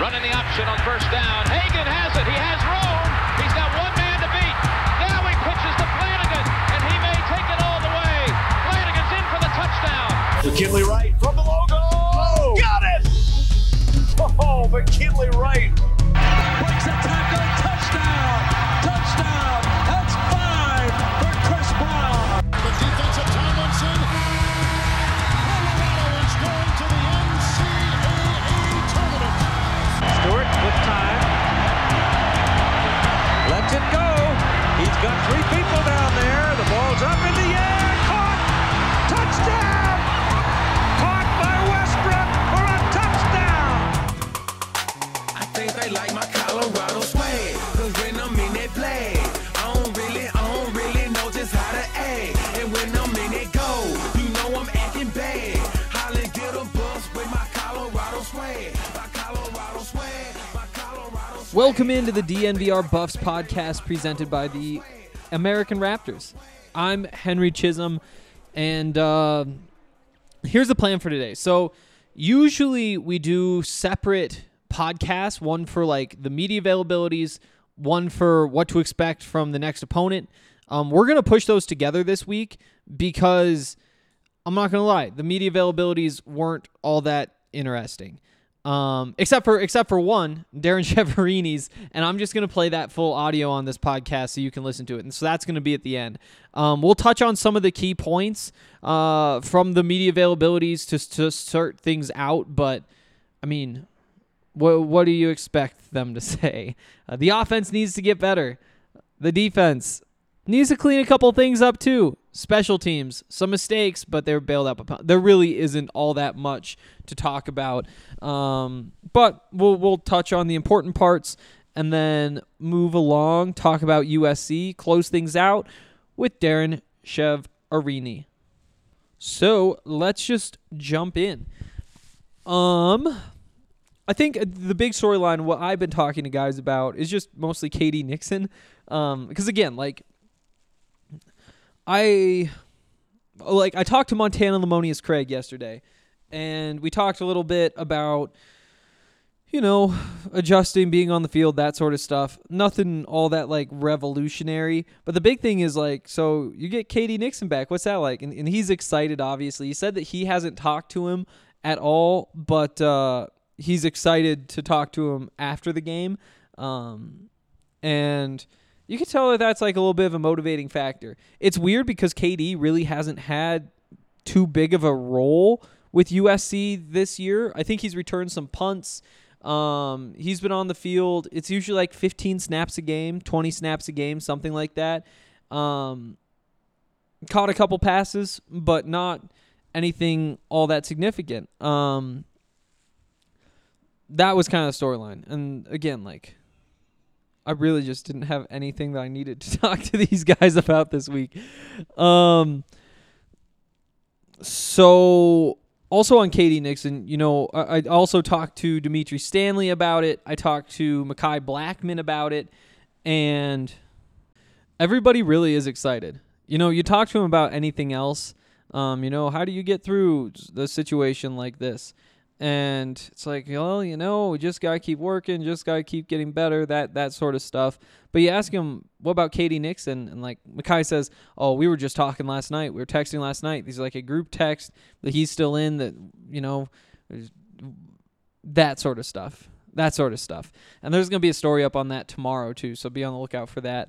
Running the option on first down. Hagan has it. He has Rome. He's got one man to beat. Now he pitches to Flanagan, and he may take it all the way. Flanagan's in for the touchdown. McKinley Wright from the logo. Oh, got it! Oh, McKinley Wright. Breaks a tackle. Touchdown. Touchdown. That's 5 for Chris Brown. The defense of Tomlinson. Colorado is going to the NCAA tournament. Stewart with time, lets it go, he's got 3 people down there, the ball's up in the air, caught, touchdown, caught by Westbrook for a touchdown. I think they like my Colorado swag, cause when I'm in that play, I don't really know just how to act, and when I'm in that go, you know I'm acting bad, holla get a bus with my Colorado swag. Welcome into the DNVR Buffs podcast presented by the American Raptors. I'm Henry Chisholm, and here's the plan for today. So usually we do separate podcasts, one for like the media availabilities, one for what to expect from the next opponent. We're going to push those together this week because I'm not going to lie, the media availabilities weren't all that interesting. Except for one, Darren Chiaverini's, and I'm just going to play that full audio on this podcast so you can listen to it. And so that's going to be at the end. We'll touch on some of the key points from the media availabilities to sort things out. But, I mean, what do you expect them to say? The offense needs to get better. The defense needs to clean a couple things up too. Special teams, some mistakes, but they're bailed out. There really isn't all that much to talk about, but we'll touch on the important parts and then move along, talk about USC, close things out with Darren Chiaverini. So let's just jump in. I think the big storyline, what I've been talking to guys about, is just mostly K.D. Nixon, because again, like, I talked to Montana Lamonius Craig yesterday, and we talked a little bit about, you know, adjusting, being on the field, that sort of stuff. Nothing all that like revolutionary, but the big thing is like, so you get K.D. Nixon back. What's that like? And he's excited, obviously. He said that he hasn't talked to him at all, but he's excited to talk to him after the game, and you can tell that that's like a little bit of a motivating factor. It's weird because KD really hasn't had too big of a role with USC this year. I think he's returned some punts. He's been on the field. It's usually like 15 snaps a game, 20 snaps a game, something like that. Caught a couple passes, but not anything all that significant. That was kind of the storyline. And again, like, I really just didn't have anything that I needed to talk to these guys about this week. So also on K.D. Nixon, you know, I also talked to Dimitri Stanley about it. I talked to Makai Blackman about it, and everybody really is excited. You know, you talk to him about anything else. You know, how do you get through the situation like this? And it's like, well, you know, we just got to keep working, just got to keep getting better, that sort of stuff. But you ask him, what about K.D. Nixon? And like Makai says, oh, we were just talking last night. We were texting last night. These are like a group text that he's still in that, you know, That sort of stuff. And there's going to be a story up on that tomorrow, too, so be on the lookout for that.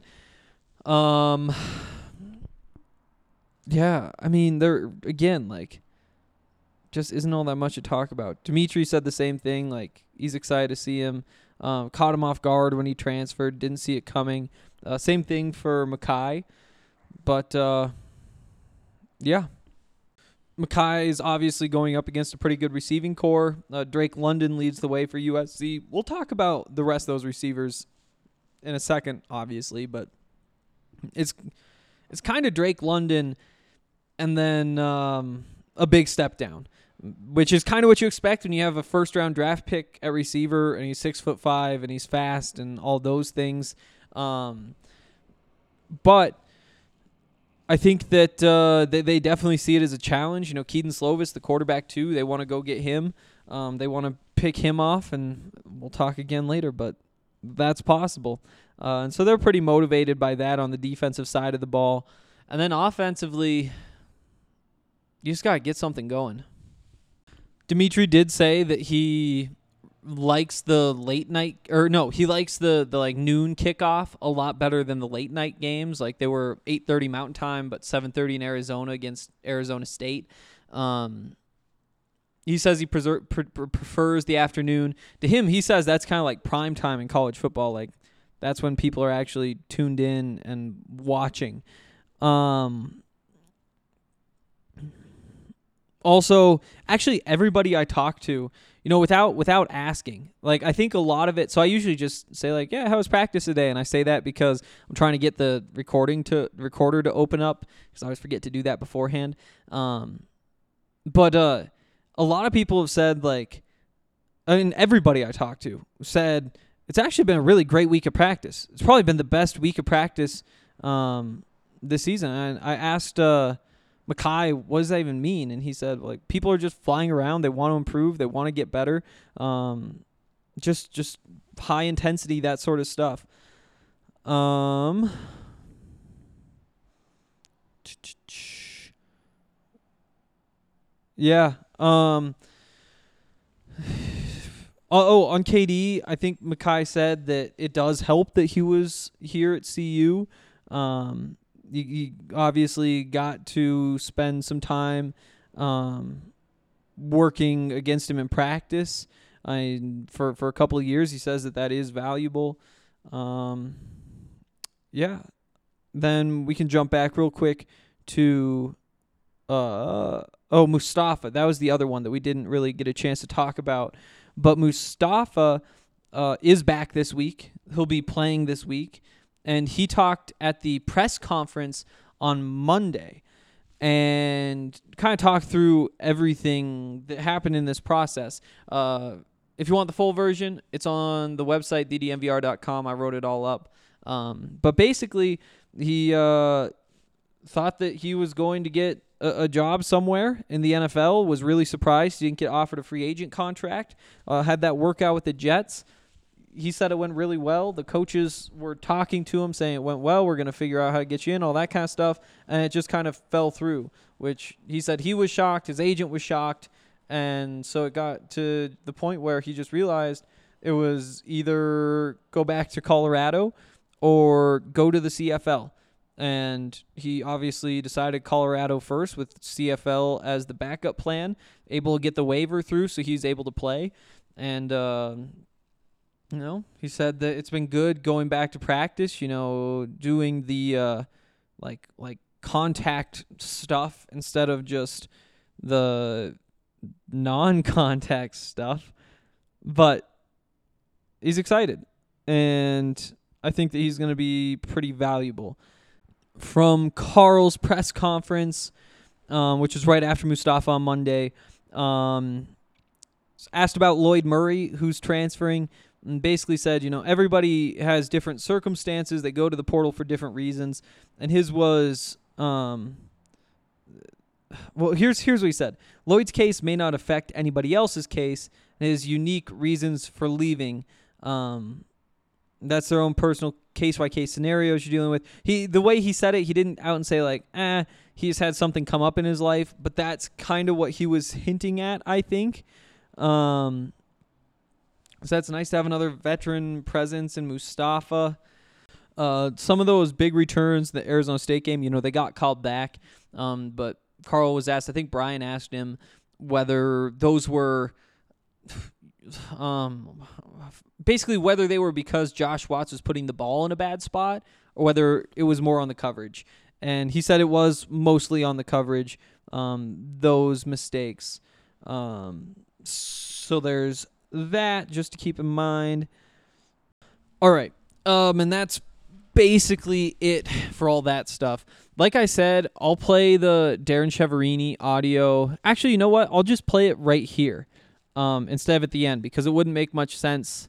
Yeah, I mean, there, again, like, just isn't all that much to talk about. Dimitri said the same thing, like, he's excited to see him. Caught him off guard when he transferred, didn't see it coming. Same thing for Makai, but, yeah. Makai is obviously going up against a pretty good receiving core. Drake London leads the way for USC. We'll talk about the rest of those receivers in a second, obviously, but it's kind of Drake London and then a big step down, which is kind of what you expect when you have a first-round draft pick at receiver and he's 6'5" and he's fast and all those things. But I think that they definitely see it as a challenge. You know, Kedon Slovis, the quarterback, too, they want to go get him. They want to pick him off, and we'll talk again later, but that's possible. And so they're pretty motivated by that on the defensive side of the ball. And then offensively, you just got to get something going. Dimitri did say that he likes the late night, or no, he likes the like noon kickoff a lot better than the late night games. Like they were 8:30 Mountain Time, but 7:30 in Arizona against Arizona State. He says he prefers the afternoon. To him, he says that's kind of like prime time in college football. Like that's when people are actually tuned in and watching. Also, actually, everybody I talk to, you know, without asking, like I think a lot of it. So I usually just say like, yeah, how was practice today? And I say that because I'm trying to get the recorder to open up because I always forget to do that beforehand. But a lot of people have said like, I mean, everybody I talk to said it's actually been a really great week of practice. It's probably been the best week of practice this season. And I asked Makai, what does that even mean? And he said, like, people are just flying around. They want to improve. They want to get better. Just high intensity, that sort of stuff. Yeah. On KD, I think Makai said that it does help that he was here at CU. You obviously got to spend some time working against him in practice. For a couple of years, he says that is valuable. Yeah. Then we can jump back real quick to Mustafa. That was the other one that we didn't really get a chance to talk about. But Mustafa is back this week. He'll be playing this week. And he talked at the press conference on Monday and kind of talked through everything that happened in this process. If you want the full version, it's on the website, ddmvr.com. I wrote it all up. But basically, he thought that he was going to get a job somewhere in the NFL, was really surprised he didn't get offered a free agent contract, had that workout with the Jets. He said it went really well. The coaches were talking to him, saying it went well. We're going to figure out how to get you in, all that kind of stuff. And it just kind of fell through, which he said he was shocked. His agent was shocked. And so it got to the point where he just realized it was either go back to Colorado or go to the CFL. And he obviously decided Colorado first with CFL as the backup plan, able to get the waiver through so he's able to play. And, you know, he said that it's been good going back to practice, you know, doing the like contact stuff instead of just the non-contact stuff. But he's excited, and I think that he's going to be pretty valuable. From Karl's press conference, which was right after Mustafa on Monday, asked about Lloyd Murray, who's transferring, and basically said, you know, everybody has different circumstances. They go to the portal for different reasons. And his was, here's what he said. Lloyd's case may not affect anybody else's case. And his unique reasons for leaving. That's their own personal case-by-case scenarios you're dealing with. The way he said it, he didn't out and say like, he's had something come up in his life. But that's kind of what he was hinting at, I think. So it's nice to have another veteran presence in Mustafa. Some of those big returns, the Arizona State game, they got called back. But Karl was asked, I think Brian asked him whether those were basically whether they were because Josh Watts was putting the ball in a bad spot or whether it was more on the coverage. And he said it was mostly on the coverage, those mistakes. So there's that just to keep in mind. All right. And that's basically it for all that stuff. Like I said, I'll play the Darren Chiaverini audio. Actually, you know what? I'll just play it right here instead of at the end, because it wouldn't make much sense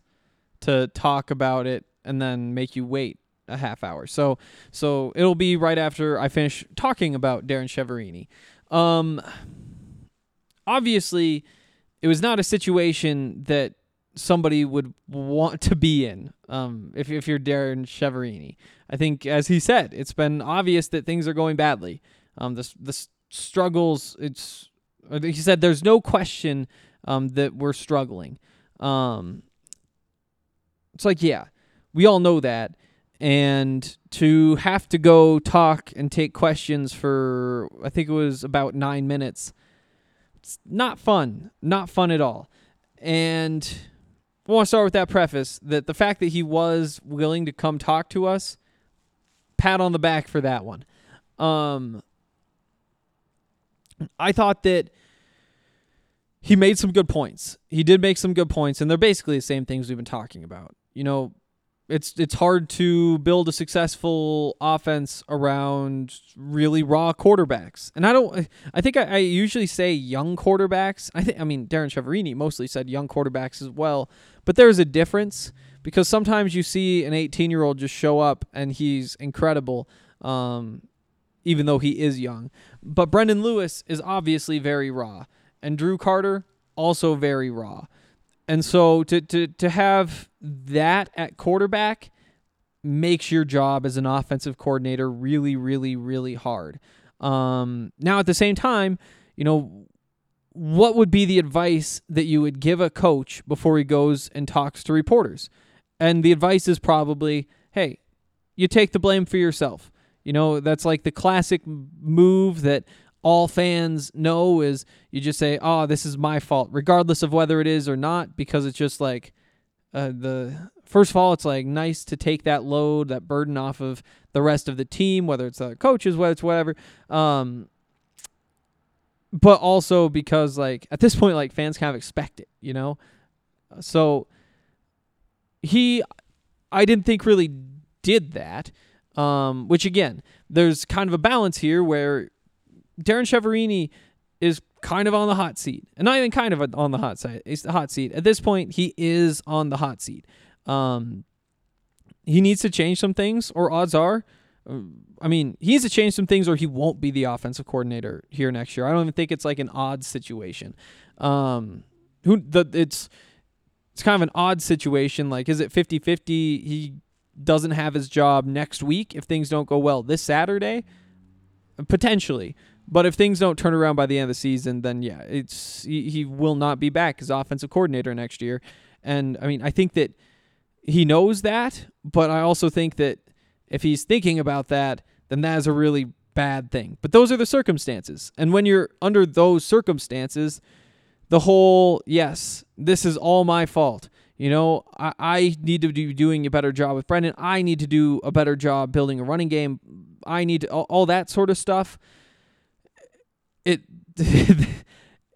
to talk about it and then make you wait a half hour. So it'll be right after I finish talking about Darren Chiaverini. Obviously, it was not a situation that somebody would want to be in if you're Darren Chiaverini. I think, as he said, it's been obvious that things are going badly. The struggles, he said there's no question that we're struggling. It's like, yeah, we all know that. And to have to go talk and take questions for, I think it was about 9 minutes, it's not fun. Not fun at all. And I want to start with that preface, that the fact that he was willing to come talk to us, pat on the back for that one. I thought that he made some good points. He did make some good points, and they're basically the same things we've been talking about. It's hard to build a successful offense around really raw quarterbacks. And I think I usually say young quarterbacks. I mean Darren Chiaverini mostly said young quarterbacks as well, but there's a difference, because sometimes you see an 18-year-old just show up and he's incredible, even though he is young. But Brenden Lewis is obviously very raw, and Drew Carter also very raw. And so to have that at quarterback makes your job as an offensive coordinator really, really, really hard. Now, at the same time, what would be the advice that you would give a coach before he goes and talks to reporters? And the advice is probably, hey, you take the blame for yourself. That's like the classic move that all fans know, is you just say, oh, this is my fault, regardless of whether it is or not, because it's just like, first of all, it's like nice to take that load, that burden off of the rest of the team, whether it's the coaches, whether it's whatever. But also because at this point, fans kind of expect it, So I didn't think really did that, which again, there's kind of a balance here where Darren Chiaverini is kind of on the hot seat. And not even kind of on the hot side. It's the hot seat. At this point, he is on the hot seat. He needs to change some things, or odds are, he needs to change some things, or he won't be the offensive coordinator here next year. I don't even think it's like an odd situation. It's kind of an odd situation. Is it 50-50? He doesn't have his job next week if things don't go well this Saturday? Potentially. But if things don't turn around by the end of the season, then yeah, he will not be back as offensive coordinator next year. And I think that he knows that, but I also think that if he's thinking about that, then that is a really bad thing. But those are the circumstances. And when you're under those circumstances, the whole, yes, this is all my fault. I need to be doing a better job with Brenden. I need to do a better job building a running game. I need to, all that sort of stuff.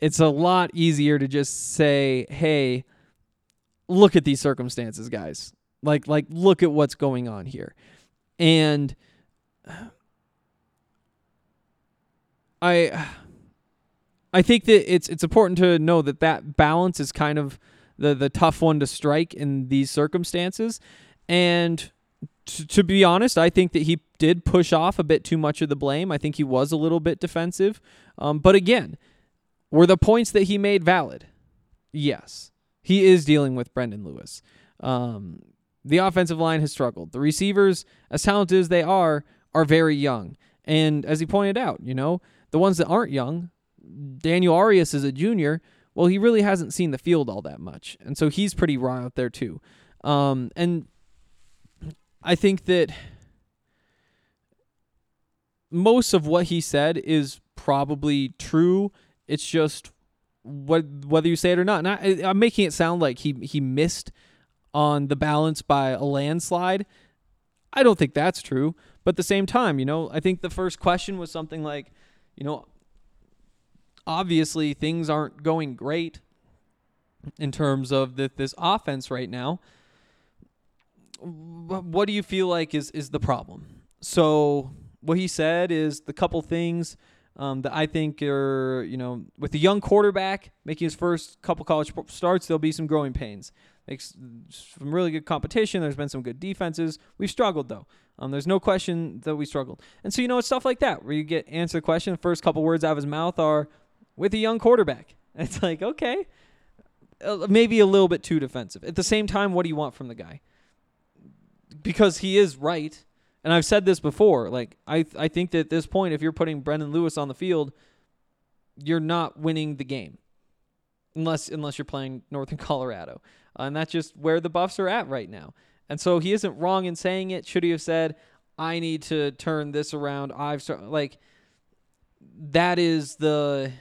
It's a lot easier to just say, hey, look at these circumstances, guys. Like look at what's going on here. And I think that it's important to know that balance is kind of the tough one to strike in these circumstances. And to be honest, I think that he did push off a bit too much of the blame. I think he was a little bit defensive. But again, were the points that he made valid? Yes. He is dealing with Brenden Lewis. The offensive line has struggled. The receivers, as talented as they are very young. And as he pointed out, the ones that aren't young, Daniel Arias is a junior, Well, he really hasn't seen the field all that much, and so he's pretty raw out there too. And I think that most of what he said is probably true. It's just whether you say it or not. And I'm making it sound like he missed on the balance by a landslide. I don't think that's true. But at the same time, you know, I think the first question was something like, you know, obviously things aren't going great in terms of this offense right now. What do you feel like is the problem? So what he said is the couple things that I think are, you know, with the young quarterback making his first couple college starts, there'll be some growing pains. Makes some really good competition. There's been some good defenses. We've struggled, though. There's no question that we struggled. And so, you know, it's stuff like that where you get answer the question. The first couple words out of his mouth are, with a young quarterback. It's like, okay, maybe a little bit too defensive. At the same time, what do you want from the guy? Because he is right. And I've said this before. Like, I think that at this point, if you're putting Brenden Lewis on the field, you're not winning the game. Unless you're playing Northern Colorado. And that's just where the Buffs are at right now. And so he isn't wrong in saying it. Should he have said, I need to turn this around? Like, that is the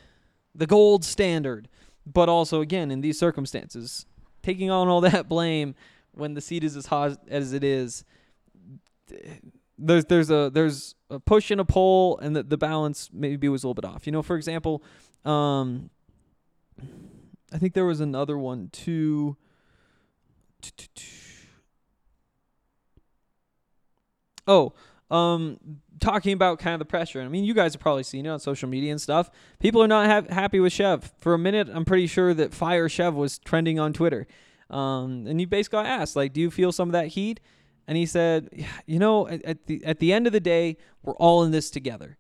gold standard. But also, again, in these circumstances, taking on all that blame when the seat is as hot as it is, there's a push and a pull, and the balance maybe was a little bit off. You know, for example, I think there was another one too. Talking about kind of the pressure. I mean, you guys have probably seen it on social media and stuff. People are not happy with Chev. For a minute, I'm pretty sure that Fire Chev was trending on Twitter. And you basically got asked, like, do you feel some of that heat? And he said, you know, at the end of the day, we're all in this together.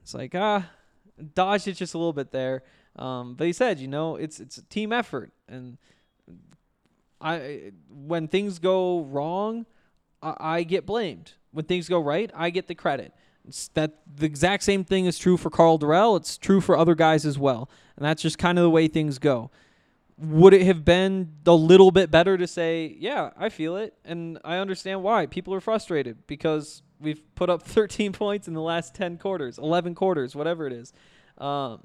It's like, dodged it just a little bit there. But he said, you know, it's a team effort. And when things go wrong, I get blamed. When things go right, I get the credit. It's that the exact same thing is true for Karl Dorrell. It's true for other guys as well. And that's just kind of the way things go. Would it have been a little bit better to say, yeah, I feel it, and I understand why. People are frustrated because we've put up 13 points in the last 10 quarters, 11 quarters, whatever it is. That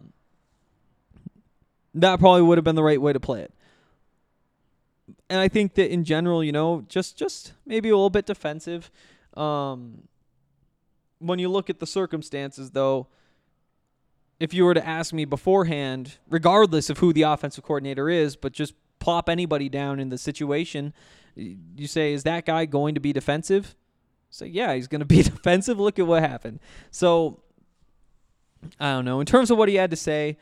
probably would have been the right way to play it. And I think that in general, you know, just maybe a little bit defensive. When you look at the circumstances, though, if you were to ask me beforehand, regardless of who the offensive coordinator is, but just plop anybody down in the situation, you say, is that guy going to be defensive? Say, yeah, he's going to be defensive. Look at what happened. So, I don't know. In terms of what he had to say,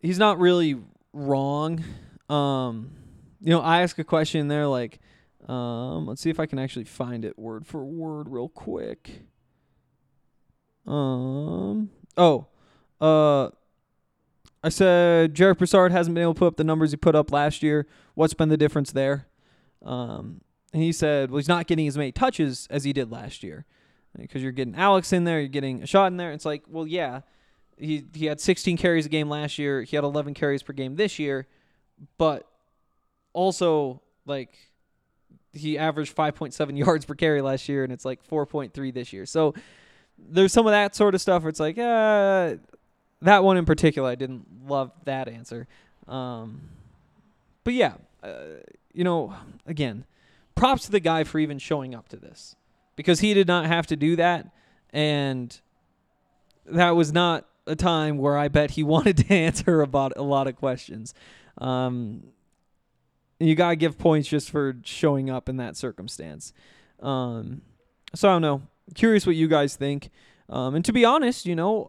he's not really wrong. You know, I ask a question there like, let's see if I can actually find it word for word real quick. I said Jared Broussard hasn't been able to put up the numbers he put up last year. What's been the difference there? And he said, well, he's not getting as many touches as he did last year because you're getting Alex in there, you're getting a shot in there. It's like, well, yeah, he had 16 carries a game last year. He had 11 carries per game this year, but also like he averaged 5.7 yards per carry last year, and it's like 4.3 this year. So there's some of that sort of stuff where it's like, that one in particular, I didn't love that answer. But yeah, you know, again, props to the guy for even showing up to this because he did not have to do that. And that was not a time where I bet he wanted to answer about a lot of questions. And you got to give points just for showing up in that circumstance. So I don't know. Curious what you guys think. And to be honest, you know,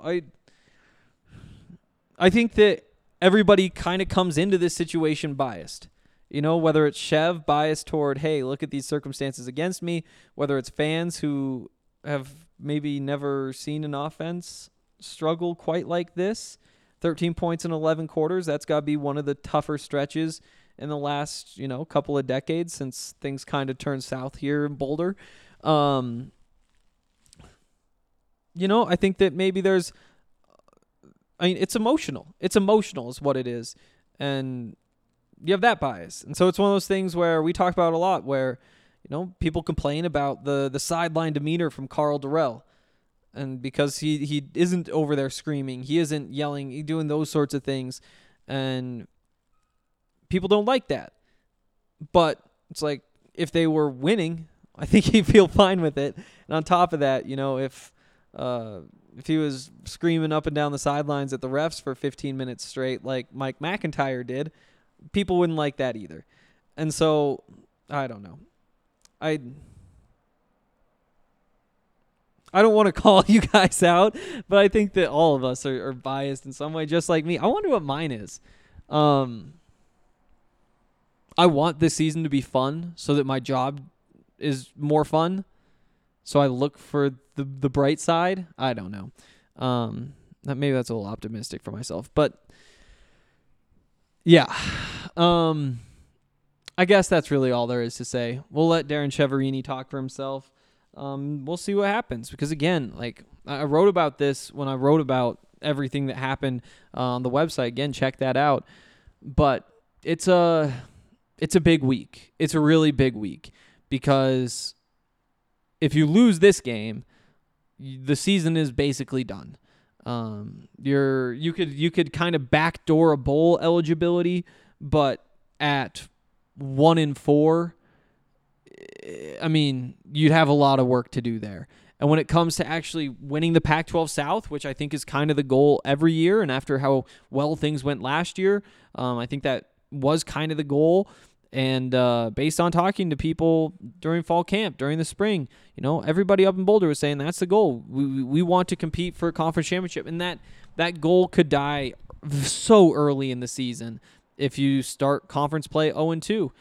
I think that everybody kind of comes into this situation biased. You know, whether it's Chev biased toward, hey, look at these circumstances against me, whether it's fans who have maybe never seen an offense struggle quite like this. 13 points in 11 quarters, that's got to be one of the tougher stretches in the last, you know, couple of decades since things kind of turned south here in Boulder. You know, I think that maybe it's emotional. It's emotional is what it is. and you have that bias. And so it's one of those things where we talk about a lot where, you know, people complain about the sideline demeanor from Karl Dorrell. And because he isn't over there screaming, he isn't yelling, he's doing those sorts of things. And people don't like that. But it's like, if they were winning, I think he'd feel fine with it. And on top of that, you know, if he was screaming up and down the sidelines at the refs for 15 minutes straight like Mike McIntyre did, people wouldn't like that either. And so, I don't know. I don't want to call you guys out, but I think that all of us are biased in some way, just like me. I wonder what mine is. I want this season to be fun so that my job is more fun. So I look for the bright side. I don't know. Maybe that's a little optimistic for myself, but yeah. I guess that's really all there is to say. We'll let Darren Chiaverini talk for himself. We'll see what happens because, again, like I wrote about this when I wrote about everything that happened on the website. Again, check that out. But it's a big week. It's a really big week because if you lose this game, the season is basically done. You could kind of backdoor a bowl eligibility, but at 1-4, I mean, you'd have a lot of work to do there. And when it comes to actually winning the Pac-12 South, which I think is kind of the goal every year, and after how well things went last year, I think that was kind of the goal. And based on talking to people during fall camp, during the spring, you know, everybody up in Boulder was saying that's the goal. We want to compete for a conference championship. And that goal could die so early in the season if you start conference play 0-2.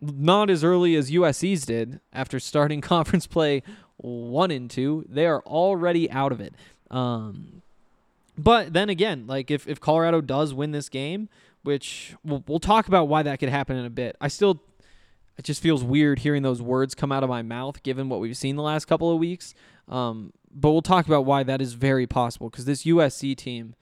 Not as early as USC's did after starting conference play 1-2. They are already out of it. But then again, like if Colorado does win this game, which we'll talk about why that could happen in a bit. It just feels weird hearing those words come out of my mouth given what we've seen the last couple of weeks. But we'll talk about why that is very possible because this USC team,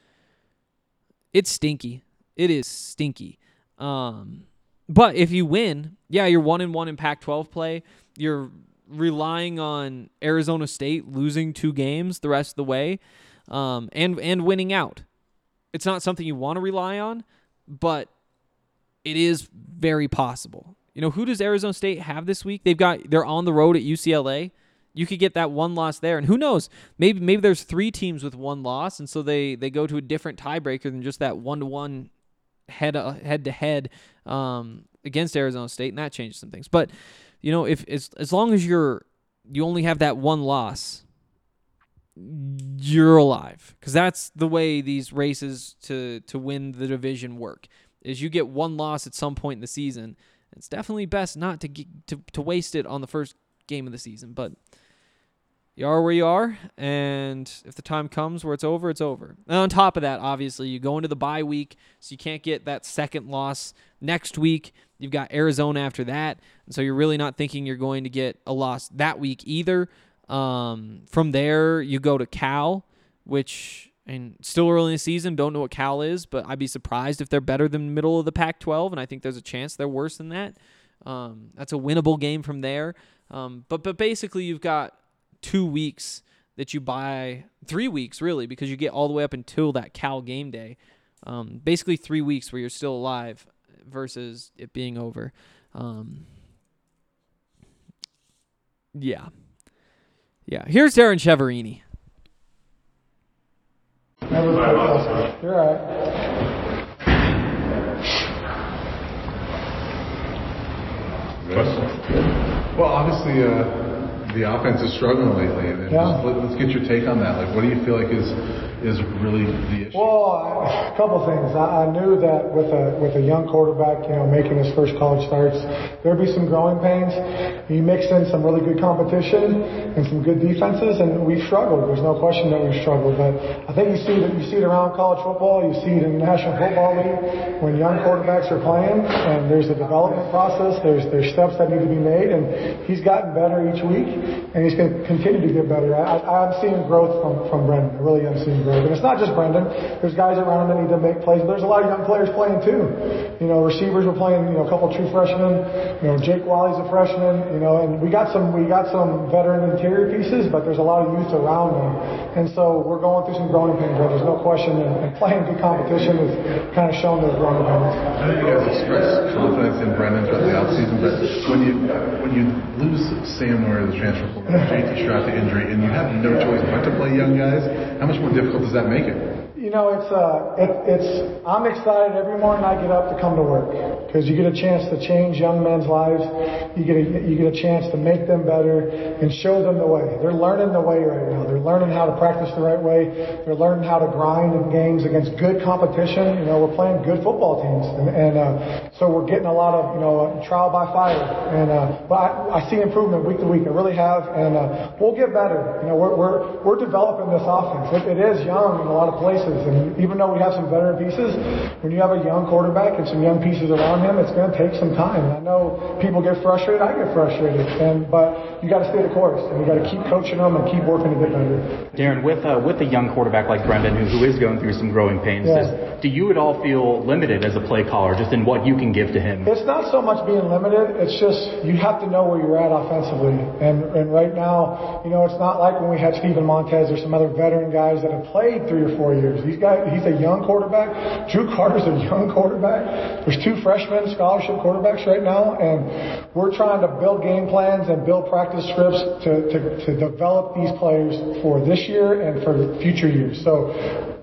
it's stinky. It is stinky. But if you win, yeah, you're 1-1 in Pac-12 play. You're relying on Arizona State losing 2 games the rest of the way, and winning out. It's not something you want to rely on, but it is very possible. You know, who does Arizona State have this week? They're on the road at UCLA. You could get that one loss there, and who knows? Maybe there's 3 teams with 1 loss, and so they go to a different tiebreaker than just that 1-1. Head to head against Arizona State, and that changes some things. But you know, if as long as you only have that 1 loss, you're alive because that's the way these races to win the division work. Is you get 1 loss at some point in the season. It's definitely best not to waste it on the first game of the season. But you are where you are, and if the time comes where it's over, it's over. And on top of that, obviously, you go into the bye week, so you can't get that second loss next week. You've got Arizona after that, and so you're really not thinking you're going to get a loss that week either. From there, you go to Cal, which, and still early in the season, don't know what Cal is, but I'd be surprised if they're better than middle of the Pac-12, and I think there's a chance they're worse than that. That's a winnable game from there. But basically, you've got 2 weeks that you buy, 3 weeks really, because you get all the way up until that Cal game day. Basically 3 weeks where you're still alive versus it being over. Yeah. Here's Darren Chiaverini. You're all right. Well, obviously, the offense is struggling lately. And yeah. Let's get your take on that. Like, what do you feel like is really the issue? Well, a couple things. I knew that with a young quarterback, you know, making his first college starts, there'd be some growing pains. You mix in some really good competition and some good defenses, and we've struggled. There's no question that we've struggled. But I think you see it around college football. You see it in the National Football League when young quarterbacks are playing, and there's a development process. There's steps that need to be made, and he's gotten better each week. And he's going to continue to get better. I'm seeing growth from Brenden. I really am seeing growth. league. And it's not just Brenden. There's guys around him that need to make plays. There's a lot of young players playing too. You know, receivers were playing, you know, a couple of true freshmen. You know, Jake Wally's a freshman, you know, and we got some veteran interior pieces, but there's a lot of youth around them. And so we're going through some growing pains, there's no question, and playing good competition has kind of shown those growing pains. I know you guys expressed confidence in Brenden throughout the offseason, but when you lose Sam Moore, the transfer portal, JT Stroud to injury, and you have no choice but to play young guys, how much more difficult does that make it? You know, it's I'm excited every morning I get up to come to work, because you get a chance to change young men's lives. You get a chance to make them better and show them the way. They're learning the way right now. They're learning how to practice the right way. They're learning how to grind in games against good competition. You know, we're playing good football teams, and so we're getting a lot of, you know, trial by fire. But I see improvement week to week. I really have, and we'll get better. You know, we're developing this offense. It is young in a lot of places. And even though we have some veteran pieces, when you have a young quarterback and some young pieces around him, it's going to take some time. And I know people get frustrated. I get frustrated. But you got to stay the course, and you got to keep coaching them and keep working to get better. Darren, with a young quarterback like Brenden, who is going through some growing pains, do you at all feel limited as a play caller, just in what you can give to him? It's not so much being limited. It's just you have to know where you're at offensively. And right now, you know, it's not like when we had Steven Montez or some other veteran guys that have played 3 or 4 years. He's a young quarterback. Drew Carter's a young quarterback. There's 2 freshmen scholarship quarterbacks right now, and we're trying to build game plans and build practice scripts to develop these players for this year and for future years. So,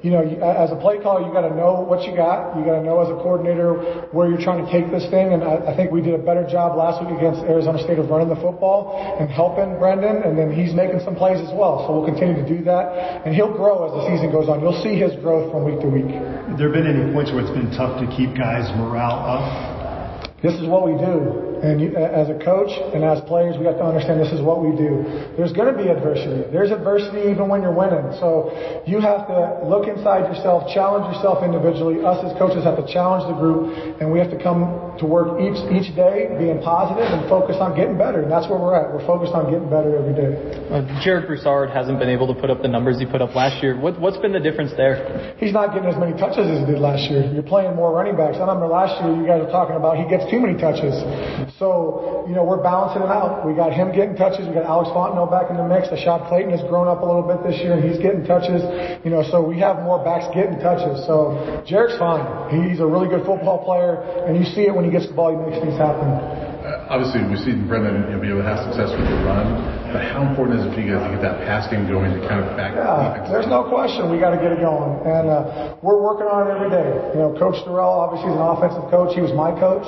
you know, as a play caller, you got to know what you got. You got to know as a coordinator where you're trying to take this thing. And I think we did a better job last week against Arizona State of running the football and helping Brenden. And then he's making some plays as well. So we'll continue to do that. And he'll grow as the season goes on. You'll see his growth from week to week. Have there been any points where it's been tough to keep guys' morale up? This is what we do. And you, as a coach and as players, we have to understand this is what we do. There's going to be adversity. There's adversity even when you're winning. So you have to look inside yourself, challenge yourself individually. Us as coaches have to challenge the group, and we have to come to work each day being positive and focus on getting better. And that's where we're at. We're focused on getting better every day. Jared Broussard hasn't been able to put up the numbers he put up last year. What's been the difference there? He's not getting as many touches as he did last year. You're playing more running backs. I remember last year you guys were talking about he gets too many touches. So, you know, we're balancing it out. We got him getting touches. We got Alex Fontenot back in the mix. Ashad Clayton has grown up a little bit this year, and he's getting touches. You know, so we have more backs getting touches. So Jarek's fine. He's a really good football player, and you see it when he gets the ball. He makes things happen. Obviously, we've seen Brenden, you know, be able to have success with the run. But how important is it for you guys to get that pass game going to kind of back? Yeah, there's no question we got to get it going, and we're working on it every day. You know, Coach Dorrell obviously is an offensive coach. He was my coach,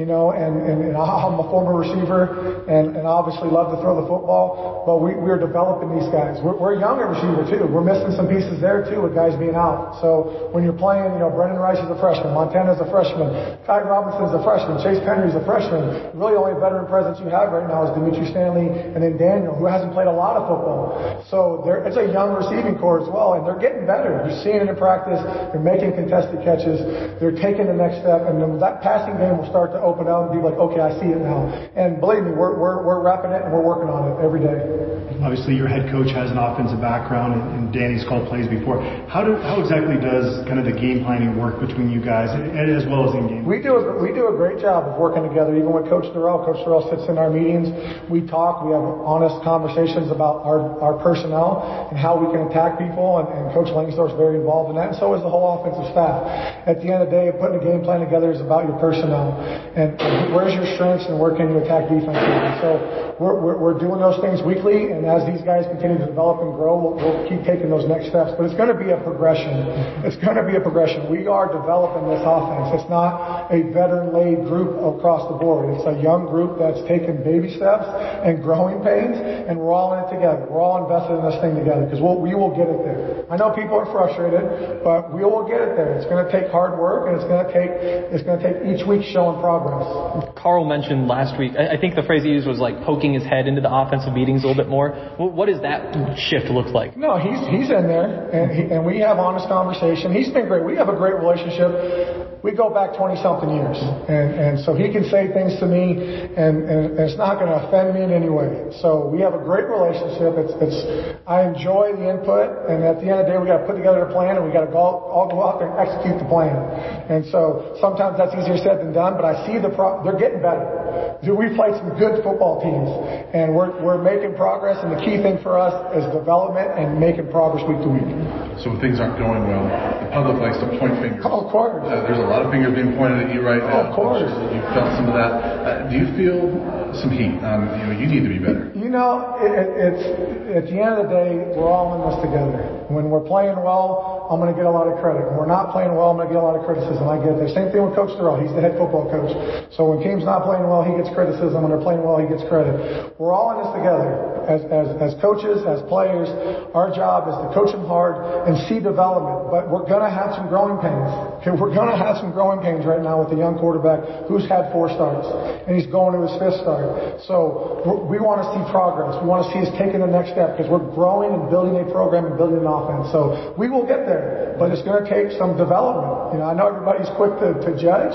you know, and I'm a former receiver, and obviously love to throw the football. But we're developing these guys. We're a younger receiver too. We're missing some pieces there too with guys being out. So when you're playing, you know, Brenden Rice is a freshman, Montana's a freshman, Ty Robinson's a freshman, Chase Penry's a freshman. Really, only veteran presence you have right now is Dimitri Stanley, and then Daniel, who hasn't played a lot of football. So it's a young receiving corps as well, and they're getting better. You're seeing it in practice. They're making contested catches. They're taking the next step, and then that passing game will start to open up and be like, okay, I see it now. And believe me, we're wrapping it, and we're working on it every day. Obviously, your head coach has an offensive background, and Danny's called plays before. How exactly does kind of the game planning work between you guys, and as well as in game? We do a great job of working together, even with Coach Dorrell. Coach Dorrell sits in our meetings. We talk. We have on conversations about our personnel and how we can attack people, and Coach Langsdorf's very involved in that, and so is the whole offensive staff. At the end of the day, putting a game plan together is about your personnel and where's your strengths and where can you attack defense. So we're doing those things weekly, and as these guys continue to develop and grow, we'll keep taking those next steps. But it's going to be a progression. It's going to be a progression. We are developing this offense. It's not a veteran-laid group across the board. It's a young group that's taking baby steps and growing pains. And we're all in it together. We're all invested in this thing together, because we will get it there. I know people are frustrated, but we will get it there. It's going to take hard work, and it's going to take each week showing progress. Karl mentioned last week, I think the phrase he used was like poking his head into the offensive meetings a little bit more. What does that shift look like? No, he's in there, and we have honest conversation. He's been great. We have a great relationship. we go back 20-something years. And so he can say things to me, and it's not going to offend me in any way. So we have a great relationship. I enjoy the input, and at the end of the day, we got to put together a plan, and we got to all go out there and execute the plan. And so sometimes that's easier said than done, but I see they're getting better. We played some good football teams, and we're making progress, and the key thing for us is development and making progress week to week. So when things aren't going well, the public likes to point fingers. Oh, of course. There's a lot of fingers being pointed at you right now. Oh, of course. You felt some of that. Do you feel some heat? You need to be better. It's at the end of the day, we're all in this together. When we're playing well, I'm going to get a lot of credit. When we're not playing well, I'm going to get a lot of criticism. I get there. Same thing with Coach Dorrell. He's the head football coach. So when team's not playing well, he gets criticism. When they're playing well, he gets credit. We're all in this together. As coaches, as players, our job is to coach them hard and see development. But we're going to have some growing pains. Okay, we're going to have some growing pains right now with the young quarterback who's had 4 starts, and he's going to his 5th start. So we want to see progress. We want to see us taking the next step because we're growing and building a program and building an offense. So we will get there, but it's going to take some development. I know everybody's quick to judge,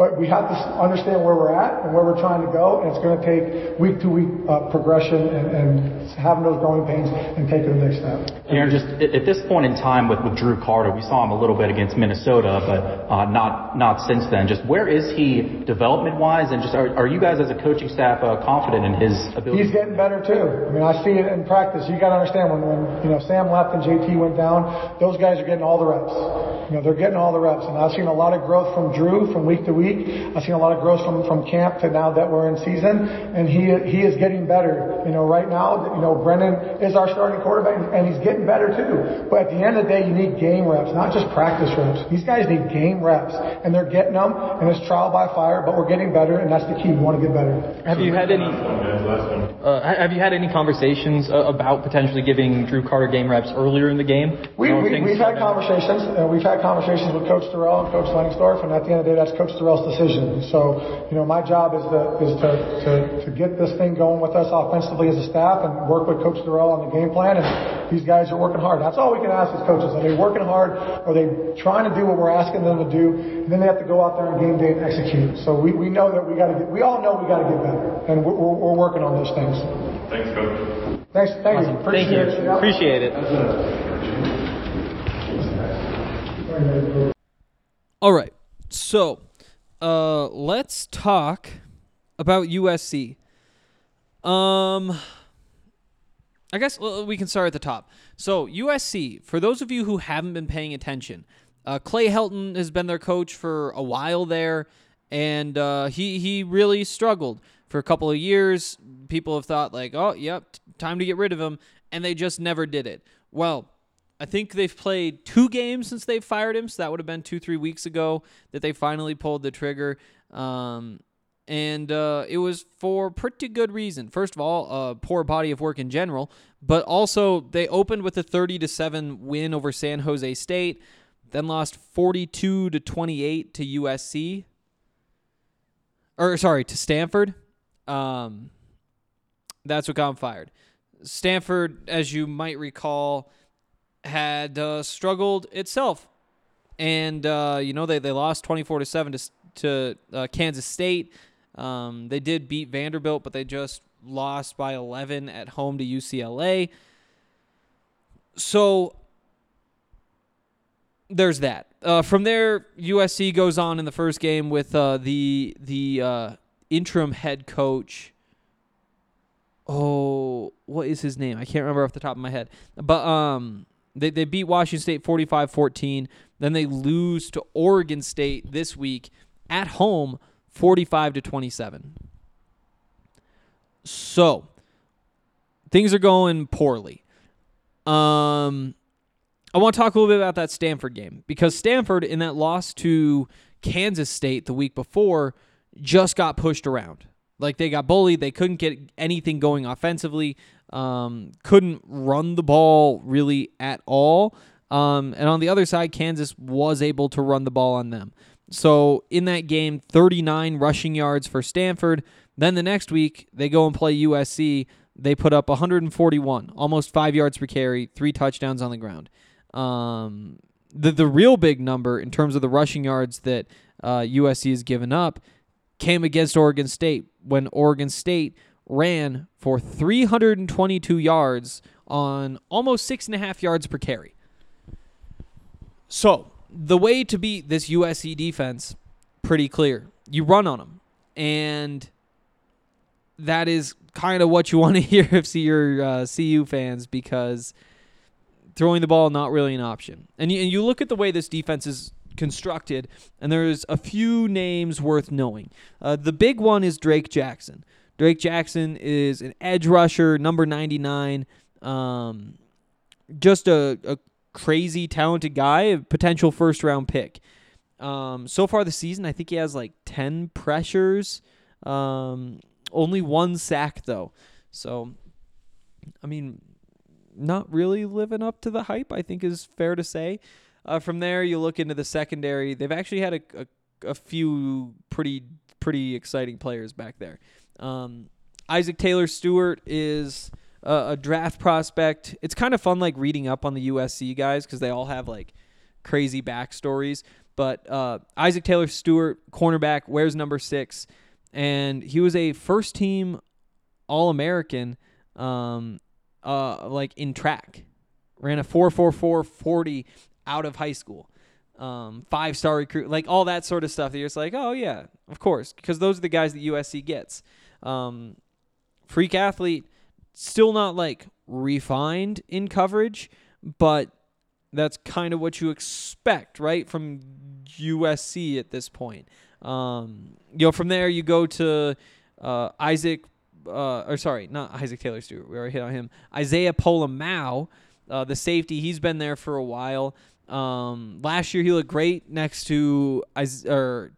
but we have to understand where we're at and where we're trying to go, and it's going to take week-to-week progression and having those growing pains and taking the next step. Aaron, just at this point in time with Drew Carter, we saw him a little bit against Minnesota, but not since then. Just where is he development-wise, and just are you guys as a coaching staff confident in his ability? He's getting better too. I see it in practice. You got to understand when Sam left and JT went down, those guys are getting all the reps. They're getting all the reps, and I've seen a lot of growth from Drew from week to week. I've seen a lot of growth from camp to now that we're in season, and he is getting better. Right now, Brenden is our starting quarterback, and he's getting better too. But at the end of the day, you need game reps, not just practice reps. These guys need game reps, and they're getting them, and it's trial by fire. But we're getting better, and that's the key. We want to get better. Have you had any conversations about potentially giving Drew Carter game reps earlier in the game? We've had conversations. We've had conversations with Coach Dorrell and Coach Langsdorff, and at the end of the day, that's Coach Dorrell's decision. So, my job is to get this thing going with us offensively as a staff and work with Coach Dorrell on the game plan. And these guys are working hard. That's all we can ask as coaches. Are they working hard? Are they trying to do what we're asking them to do? And then they have to go out there on game day and execute. So we know that we all know we got to get better, and we're working on those things. Thanks, Coach. Thank you. Appreciate it. All right. So, let's talk about USC. I guess we can start at the top. So, USC, for those of you who haven't been paying attention, Clay Helton has been their coach for a while there, and he really struggled for a couple of years. People have thought time to get rid of him, and they just never did it. Well, I think they've played 2 games since they've fired him, so that would have been 2-3 weeks ago that they finally pulled the trigger. It was for pretty good reason. First of all, poor body of work in general, but also they opened with a 30-7 win over San Jose State, then lost 42-28 to USC. To Stanford. That's what got him fired. Stanford, as you might recall, had struggled itself. And, they lost 24-7 to Kansas State. They did beat Vanderbilt, but they just lost by 11 at home to UCLA. So there's that. From there, USC goes on in the first game with the interim head coach. Oh, what is his name? I can't remember off the top of my head. But they beat Washington State 45-14. Then they lose to Oregon State this week at home 45-27. So things are going poorly. I want to talk a little bit about that Stanford game, because Stanford, in that loss to Kansas State the week before, just got pushed around. Like, they got bullied. They couldn't get anything going offensively, couldn't run the ball really at all. And on the other side, Kansas was able to run the ball on them. So in that game, 39 rushing yards for Stanford. Then the next week, they go and play USC. They put up 141, almost 5 yards per carry, 3 touchdowns on the ground. The real big number in terms of the rushing yards that USC has given up came against Oregon State when Oregon State ran for 322 yards on almost 6.5 yards per carry. So the way to beat this USC defense, pretty clear. You run on them. And that is kind of what you want to hear if you're CU fans, because throwing the ball, not really an option. And you look at the way this defense is constructed, and there's a few names worth knowing. The big one is Drake Jackson. Drake Jackson is an edge rusher, number 99. Just a crazy talented guy, a potential first-round pick. So far this season, I think he has like 10 pressures. Only one sack, though. So, I mean, not really living up to the hype, I think is fair to say. From there, you look into the secondary. They've actually had a few pretty exciting players back there. Isaac Taylor Stewart is a draft prospect. It's kind of fun, like, reading up on the USC guys because they all have, like, crazy backstories. But Isaac Taylor Stewart, cornerback, wears number 6. And he was a first-team All-American in track. Ran a 4.44 40 out of high school. Five-star recruit. Like, all that sort of stuff that you're just like, oh, yeah, of course. Because those are the guys that USC gets. Freak athlete. Still not, like, refined in coverage. But that's kind of what you expect, right, from USC at this point. From there you go to Isaiah Polamau, the safety. He's been there for a while. Last year he looked great next to Talanoa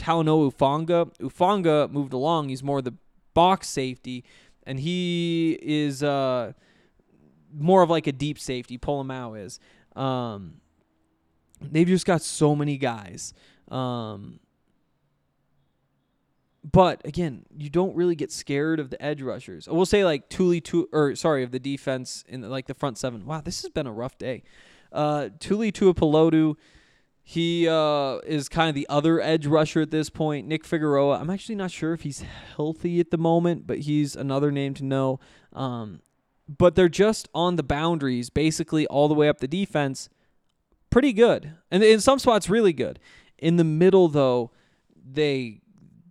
Ufanga. Ufanga moved along. He's more the box safety, and he is more of like a deep safety. Polamau is. They've just got so many guys. But again, you don't really get scared of the edge rushers. I will say, like, of the defense in the front seven. Wow, this has been a rough day. Tuli Tuapolotu, he is kind of the other edge rusher at this point. Nick Figueroa, I'm actually not sure if he's healthy at the moment, but he's another name to know. But they're just on the boundaries, basically all the way up the defense. Pretty good, and in some spots, really good. In the middle, though, they,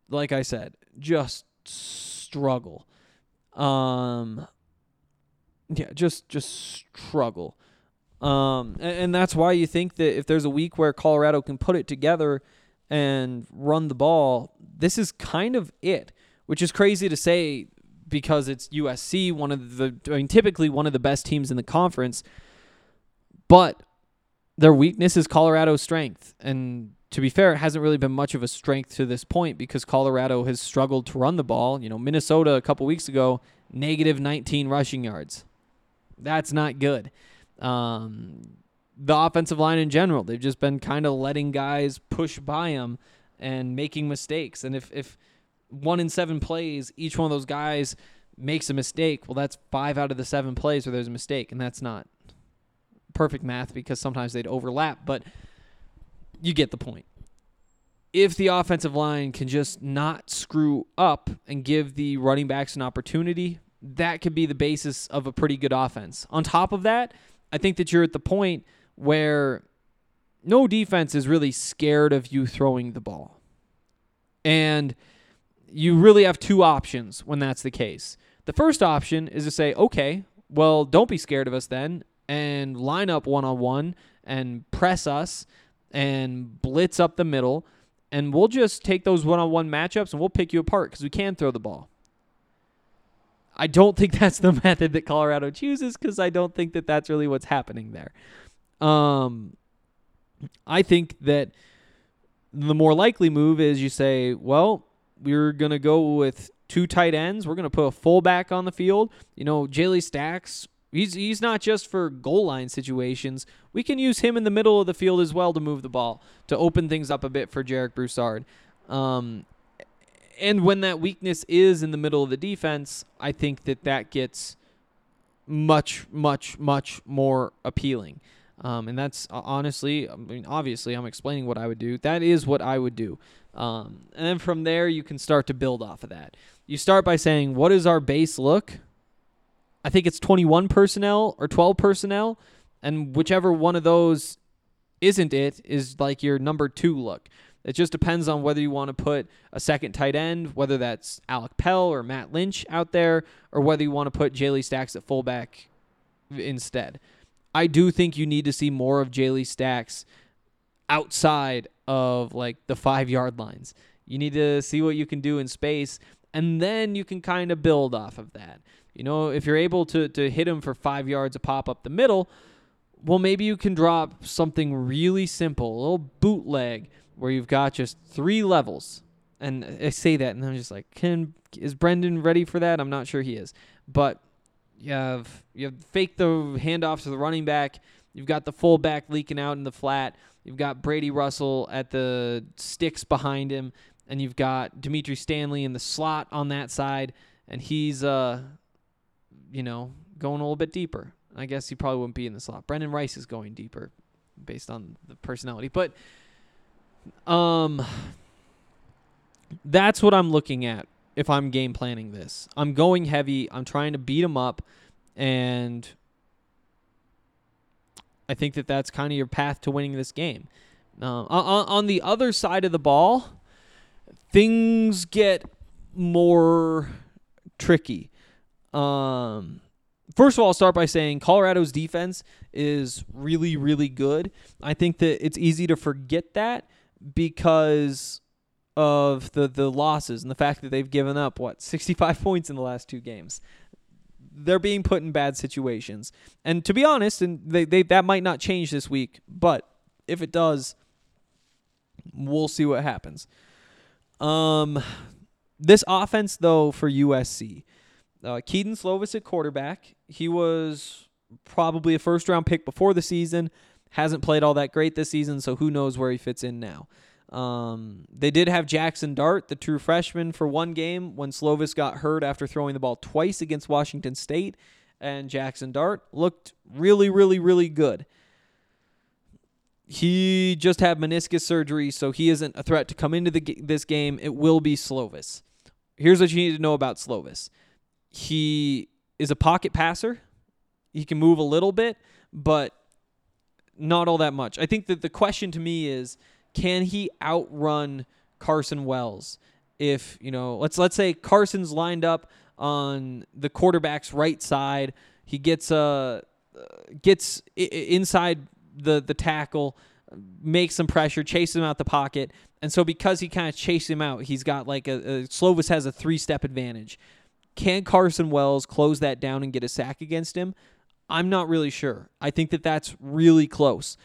like I said, just struggle. Just struggle. And that's why you think that if there's a week where Colorado can put it together and run the ball, this is kind of it, which is crazy to say because it's USC, typically one of the best teams in the conference, but their weakness is Colorado's strength. And to be fair, it hasn't really been much of a strength to this point because Colorado has struggled to run the ball. You know, Minnesota a couple weeks ago, negative 19 rushing yards. That's not good. The offensive line in general, they've just been kind of letting guys push by them and making mistakes. And if 1 in 7 plays, each one of those guys makes a mistake, well, that's 5 out of the 7 plays where there's a mistake, and that's not perfect math because sometimes they'd overlap, but you get the point. If the offensive line can just not screw up and give the running backs an opportunity, that could be the basis of a pretty good offense. On top of that, I think that you're at the point where no defense is really scared of you throwing the ball. And you really have two options when that's the case. The first option is to say, okay, well, don't be scared of us then, and line up one-on-one and press us and blitz up the middle, and we'll just take those one-on-one matchups and we'll pick you apart because we can throw the ball. I don't think that's the method that Colorado chooses because I don't think that that's really what's happening there. I think that the more likely move is you say, well, we're going to go with 2 tight ends. We're going to put a fullback on the field. You know, Jayle Stacks, He's not just for goal line situations. We can use him in the middle of the field as well to move the ball, to open things up a bit for Jared Broussard. And when that weakness is in the middle of the defense, I think that gets much, much, much more appealing. And that's honestly, I mean, obviously I'm explaining what I would do. That is what I would do. And then from there, you can start to build off of that. You start by saying, what is our base look? I think it's 21 personnel or 12 personnel, and whichever one of those isn't it is like your number two look. It just depends on whether you want to put a second tight end, whether that's Alec Pell or Matt Lynch out there, or whether you want to put Jayle Stacks at fullback instead. I do think you need to see more of Jayle Stacks outside of like the 5 yard lines. You need to see what you can do in space, and then you can kind of build off of that. You know, if you're able to hit him for 5 yards a pop up the middle, well, maybe you can drop something really simple, a little bootleg, where you've got just three levels. And I say that, and I'm just like, is Brenden ready for that? I'm not sure he is. But you have faked the handoff to the running back. You've got the fullback leaking out in the flat. You've got Brady Russell at the sticks behind him. And you've got Dimitri Stanley in the slot on that side. And he's, going a little bit deeper. I guess he probably wouldn't be in the slot. Brenden Rice is going deeper based on the personality. But that's what I'm looking at if I'm game planning this. I'm going heavy. I'm trying to beat him up. And I think that's kind of your path to winning this game. On the other side of the ball, things get more tricky. First of all, I'll start by saying Colorado's defense is really, really good. I think that it's easy to forget that because of the losses and the fact that they've given up, 65 points in the last two games. They're being put in bad situations. And to be honest, and they that might not change this week, but if it does, we'll see what happens. This offense, though, for USC, Kedon Slovis at quarterback. He was probably a first-round pick before the season. Hasn't played all that great this season, so who knows where he fits in now. They did have Jackson Dart, the true freshman, for one game when Slovis got hurt after throwing the ball twice against Washington State, and Jackson Dart looked really, really, really good. He just had meniscus surgery, so he isn't a threat to come into this game. It will be Slovis. Here's what you need to know about Slovis. He is a pocket passer. He can move a little bit, but not all that much. I think that the question to me is, can he outrun Carson Wells? If, let's say Carson's lined up on the quarterback's right side, he gets inside the tackle, makes some pressure, chases him out the pocket, and so because he kind of chased him out, he's got like Slovis has a three-step advantage. Can Carson Wells close that down and get a sack against him? I'm not really sure. I think that's really close.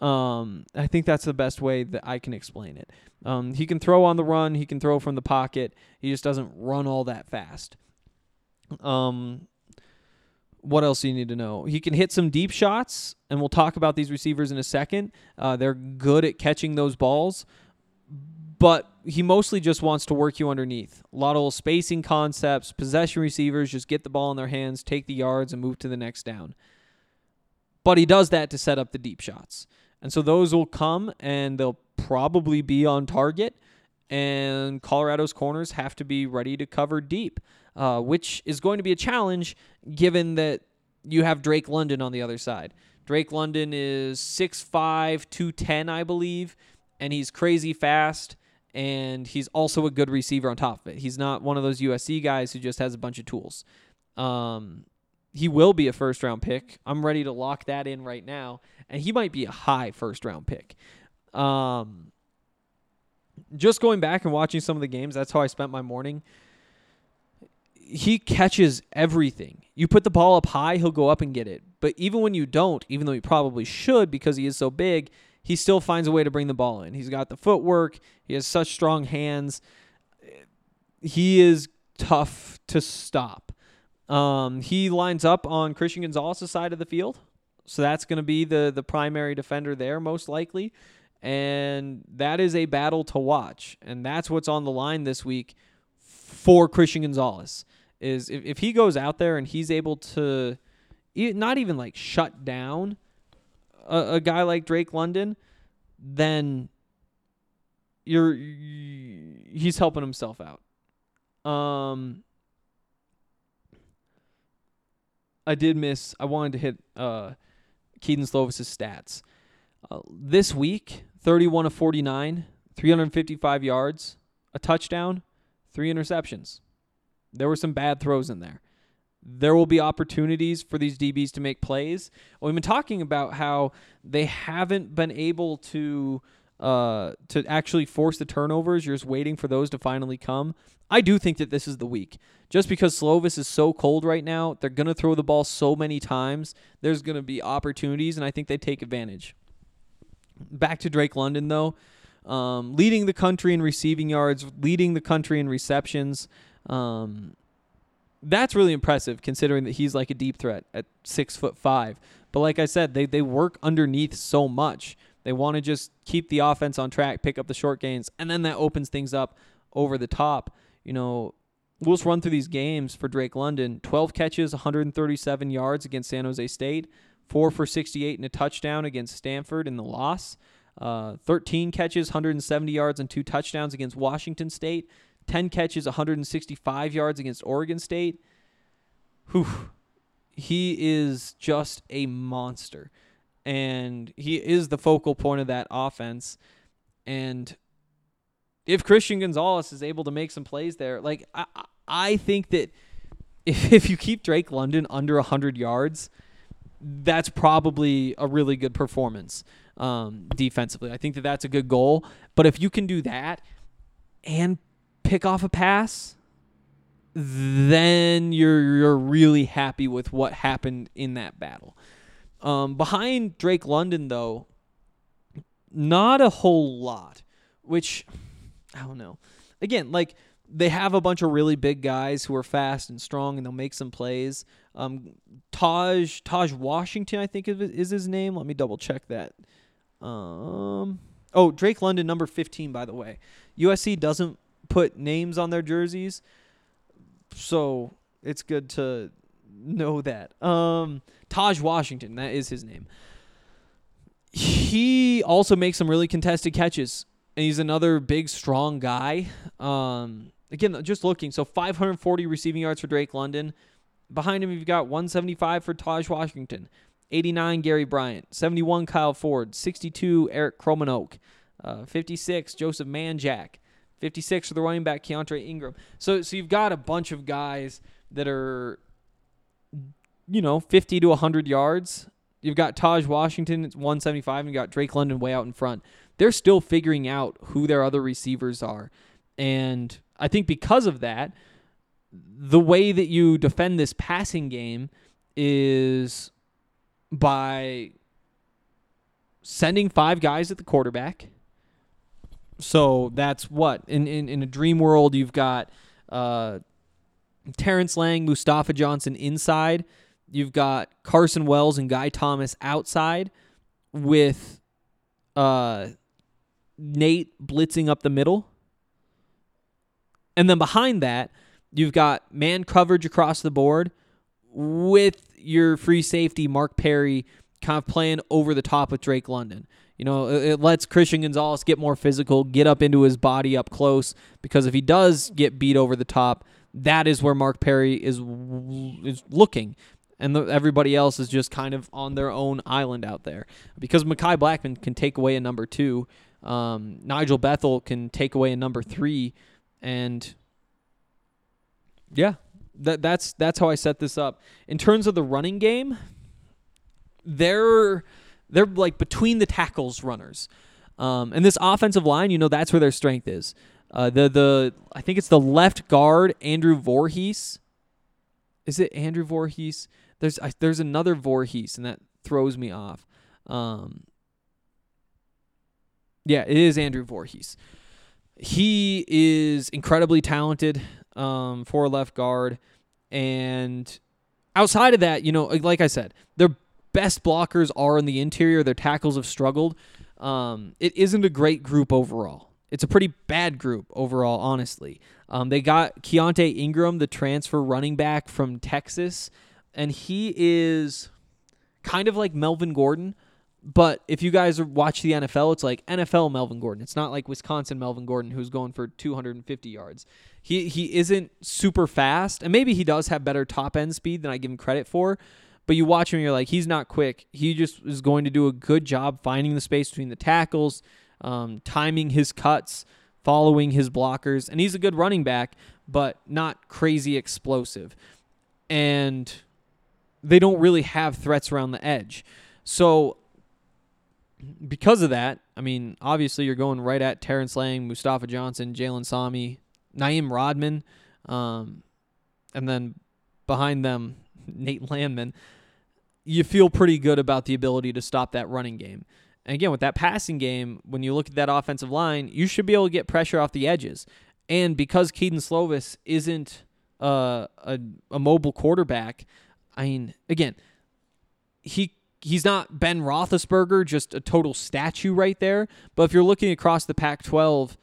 I think that's the best way that I can explain it. He can throw on the run. He can throw from the pocket. He just doesn't run all that fast. What else do you need to know? He can hit some deep shots, and we'll talk about these receivers in a second. They're good at catching those balls, but he mostly just wants to work you underneath. A lot of little spacing concepts, possession receivers, just get the ball in their hands, take the yards, and move to the next down. But he does that to set up the deep shots. And so those will come, and they'll probably be on target, and Colorado's corners have to be ready to cover deep, which is going to be a challenge given that you have Drake London on the other side. Drake London is 6'5", 210, I believe, and he's crazy fast. And he's also a good receiver on top of it. He's not one of those USC guys who just has a bunch of tools. He will be a first-round pick. I'm ready to lock that in right now. And he might be a high first-round pick. Just going back and watching some of the games, that's how I spent my morning. He catches everything. You put the ball up high, he'll go up and get it. But even when you don't, even though he probably should because he is so big, he still finds a way to bring the ball in. He's got the footwork. He has such strong hands. He is tough to stop. He lines up on Christian Gonzalez's side of the field, so that's going to be the primary defender there most likely, and that is a battle to watch, and that's what's on the line this week for Christian Gonzalez. Is if he goes out there and he's able to not even like shut down a guy like Drake London, then he's helping himself out. I wanted to hit Kedon Slovis' stats. This week, 31 of 49, 355 yards, a touchdown, 3 interceptions. There were some bad throws in there. There will be opportunities for these DBs to make plays. We've been talking about how they haven't been able to actually force the turnovers. You're just waiting for those to finally come. I do think that this is the week. Just because Slovis is so cold right now, they're going to throw the ball so many times. There's going to be opportunities, and I think they take advantage. Back to Drake London, though. Leading the country in receiving yards, leading the country in receptions. That's really impressive considering that he's like a deep threat at 6'5". But like I said, they work underneath so much. They want to just keep the offense on track, pick up the short gains, and then that opens things up over the top. You know, we'll just run through these games for Drake London. 12 catches, 137 yards against San Jose State, 4 for 68 and a touchdown against Stanford in the loss, 13 catches, 170 yards and 2 touchdowns against Washington State, 10 catches, 165 yards against Oregon State. Whew. He is just a monster. And he is the focal point of that offense. And if Christian Gonzalez is able to make some plays there, like I think that if you keep Drake London under 100 yards, that's probably a really good performance defensively. I think that that's a good goal. But if you can do that and pick off a pass, then you're really happy with what happened in that battle. Behind Drake London, though, not a whole lot, which, I don't know. Again, like, they have a bunch of really big guys who are fast and strong, and they'll make some plays. Taj Washington, I think is his name. Let me double-check that. Drake London, number 15, by the way. USC doesn't put names on their jerseys, so it's good to know that. Taj Washington, that is his name. He also makes some really contested catches, and he's another big, strong guy. Again, just looking. So 540 receiving yards for Drake London. Behind him, you've got 175 for Taj Washington, 89 Gary Bryant, 71 Kyle Ford, 62 Eric Cromanoke, 56 Joseph Manjack, 56 for the running back Keaontay Ingram. So you've got a bunch of guys that are, 50 to 100 yards. You've got Taj Washington at 175, and you've got Drake London way out in front. They're still figuring out who their other receivers are. And I think because of that, the way that you defend this passing game is by sending 5 guys at the quarterback. So that's what? In a dream world, you've got Terrence Lang, Mustafa Johnson inside. You've got Carson Wells and Guy Thomas outside with Nate blitzing up the middle. And then behind that, you've got man coverage across the board with your free safety, Mark Perry, kind of playing over the top with Drake London. It lets Christian Gonzalez get more physical, get up into his body up close, because if he does get beat over the top, that is where Mark Perry is looking, and everybody else is just kind of on their own island out there. Because Makai Blackman can take away a number 2, Nigel Bethel can take away a number 3, and yeah, that's how I set this up. In terms of the running game, they're like between the tackles runners, and this offensive line, that's where their strength is. I think it's the left guard, Andrew Voorhees. Is it Andrew Voorhees? There's another Voorhees, and that throws me off. Yeah, it is Andrew Voorhees. He is incredibly talented for left guard. And outside of that, like I said, their best blockers are in the interior. Their tackles have struggled. It isn't a great group overall. It's a pretty bad group overall, honestly. They got Keaontay Ingram, the transfer running back from Texas, and he is kind of like Melvin Gordon, But if you guys watch the NFL, it's like NFL Melvin Gordon. It's not like Wisconsin Melvin Gordon, who's going for 250 yards. He isn't super fast, and maybe he does have better top-end speed than I give him credit for, but you watch him and you're like, he's not quick. He just is going to do a good job finding the space between the tackles, timing his cuts, following his blockers, and he's a good running back, but not crazy explosive. And they don't really have threats around the edge. So because of that, I mean, obviously you're going right at Terrence Lang, Mustafa Johnson, Jalen Sami, Naeem Rodman, and then behind them, Nate Landman. You feel pretty good about the ability to stop that running game. And again, with that passing game, when you look at that offensive line, you should be able to get pressure off the edges. And because Kedon Slovis isn't a mobile quarterback, I mean, again, he's not Ben Roethlisberger, just a total statue right there. But if you're looking across the Pac-12,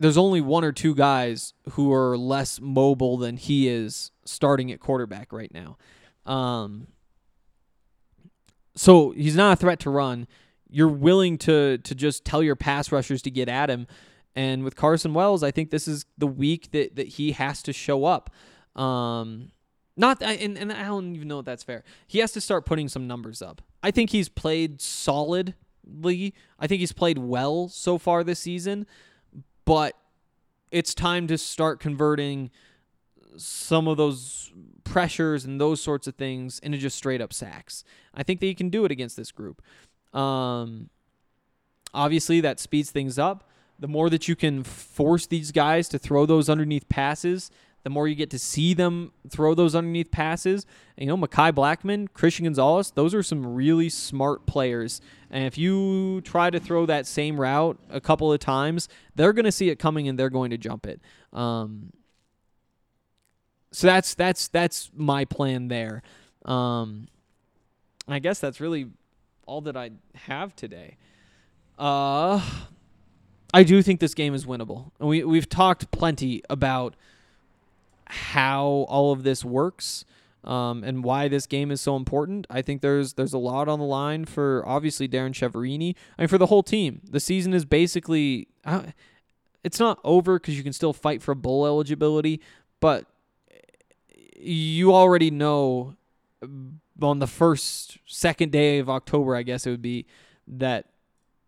there's only one or two guys who are less mobile than he is starting at quarterback right now. So he's not a threat to run. You're willing to just tell your pass rushers to get at him. And with Carson Wells, I think this is the week that he has to show up. And I don't even know if that's fair. He has to start putting some numbers up. I think he's played solidly. I think he's played well so far this season, but it's time to start converting some of those pressures and those sorts of things into just straight up sacks. I think that he can do it against this group. Obviously that speeds things up. The more that you can force these guys to throw those underneath passes, the more you get to see them throw those underneath passes. And, Makai Blackman, Christian Gonzalez, those are some really smart players. And if you try to throw that same route a couple of times, they're going to see it coming and they're going to jump it. So that's my plan there. I guess that's really all that I have today. I do think this game is winnable. And we've talked plenty about how all of this works and why this game is so important. I think there's a lot on the line for, obviously, Darren Chiaverini. I mean, for the whole team. The season is basically... it's not over because you can still fight for bowl eligibility, but you already know on the second day of October, I guess it would be, that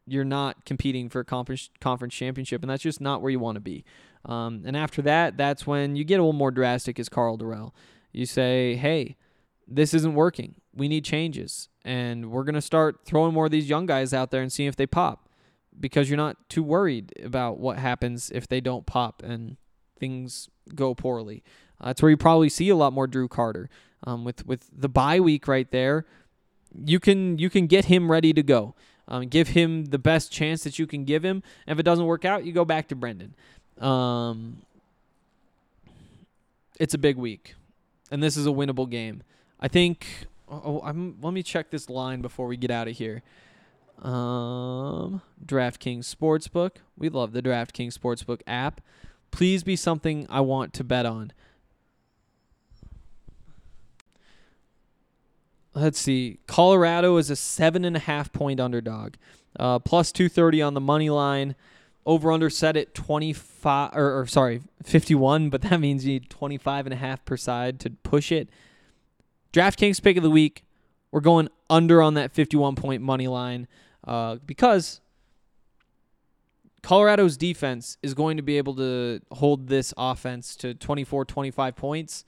you're not competing for a conference championship, and that's just not where you want to be. And after that, that's when you get a little more drastic as Karl Dorrell. You say, hey, this isn't working. We need changes. And we're going to start throwing more of these young guys out there and see if they pop, because you're not too worried about what happens if they don't pop and things go poorly. That's where you probably see a lot more Drew Carter. With the bye week right there, you can get him ready to go. Give him the best chance that you can give him. And if it doesn't work out, you go back to Brenden. It's a big week, and this is a winnable game. I think. Let me check this line before we get out of here. DraftKings Sportsbook. We love the DraftKings Sportsbook app. Please be something I want to bet on. Let's see. Colorado is a 7.5-point underdog, plus 230 on the money line. Over/under set at 51, but that means you need 25.5 per side to push it. DraftKings pick of the week. We're going under on that 51-point money line because Colorado's defense is going to be able to hold this offense to 24, 25 points.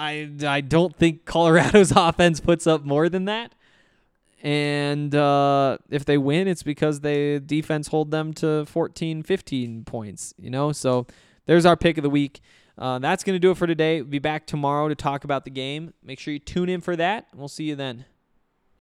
I don't think Colorado's offense puts up more than that. And if they win, it's because the defense hold them to 14, 15 points, So there's our pick of the week. That's going to do it for today. We'll be back tomorrow to talk about the game. Make sure you tune in for that. We'll see you then.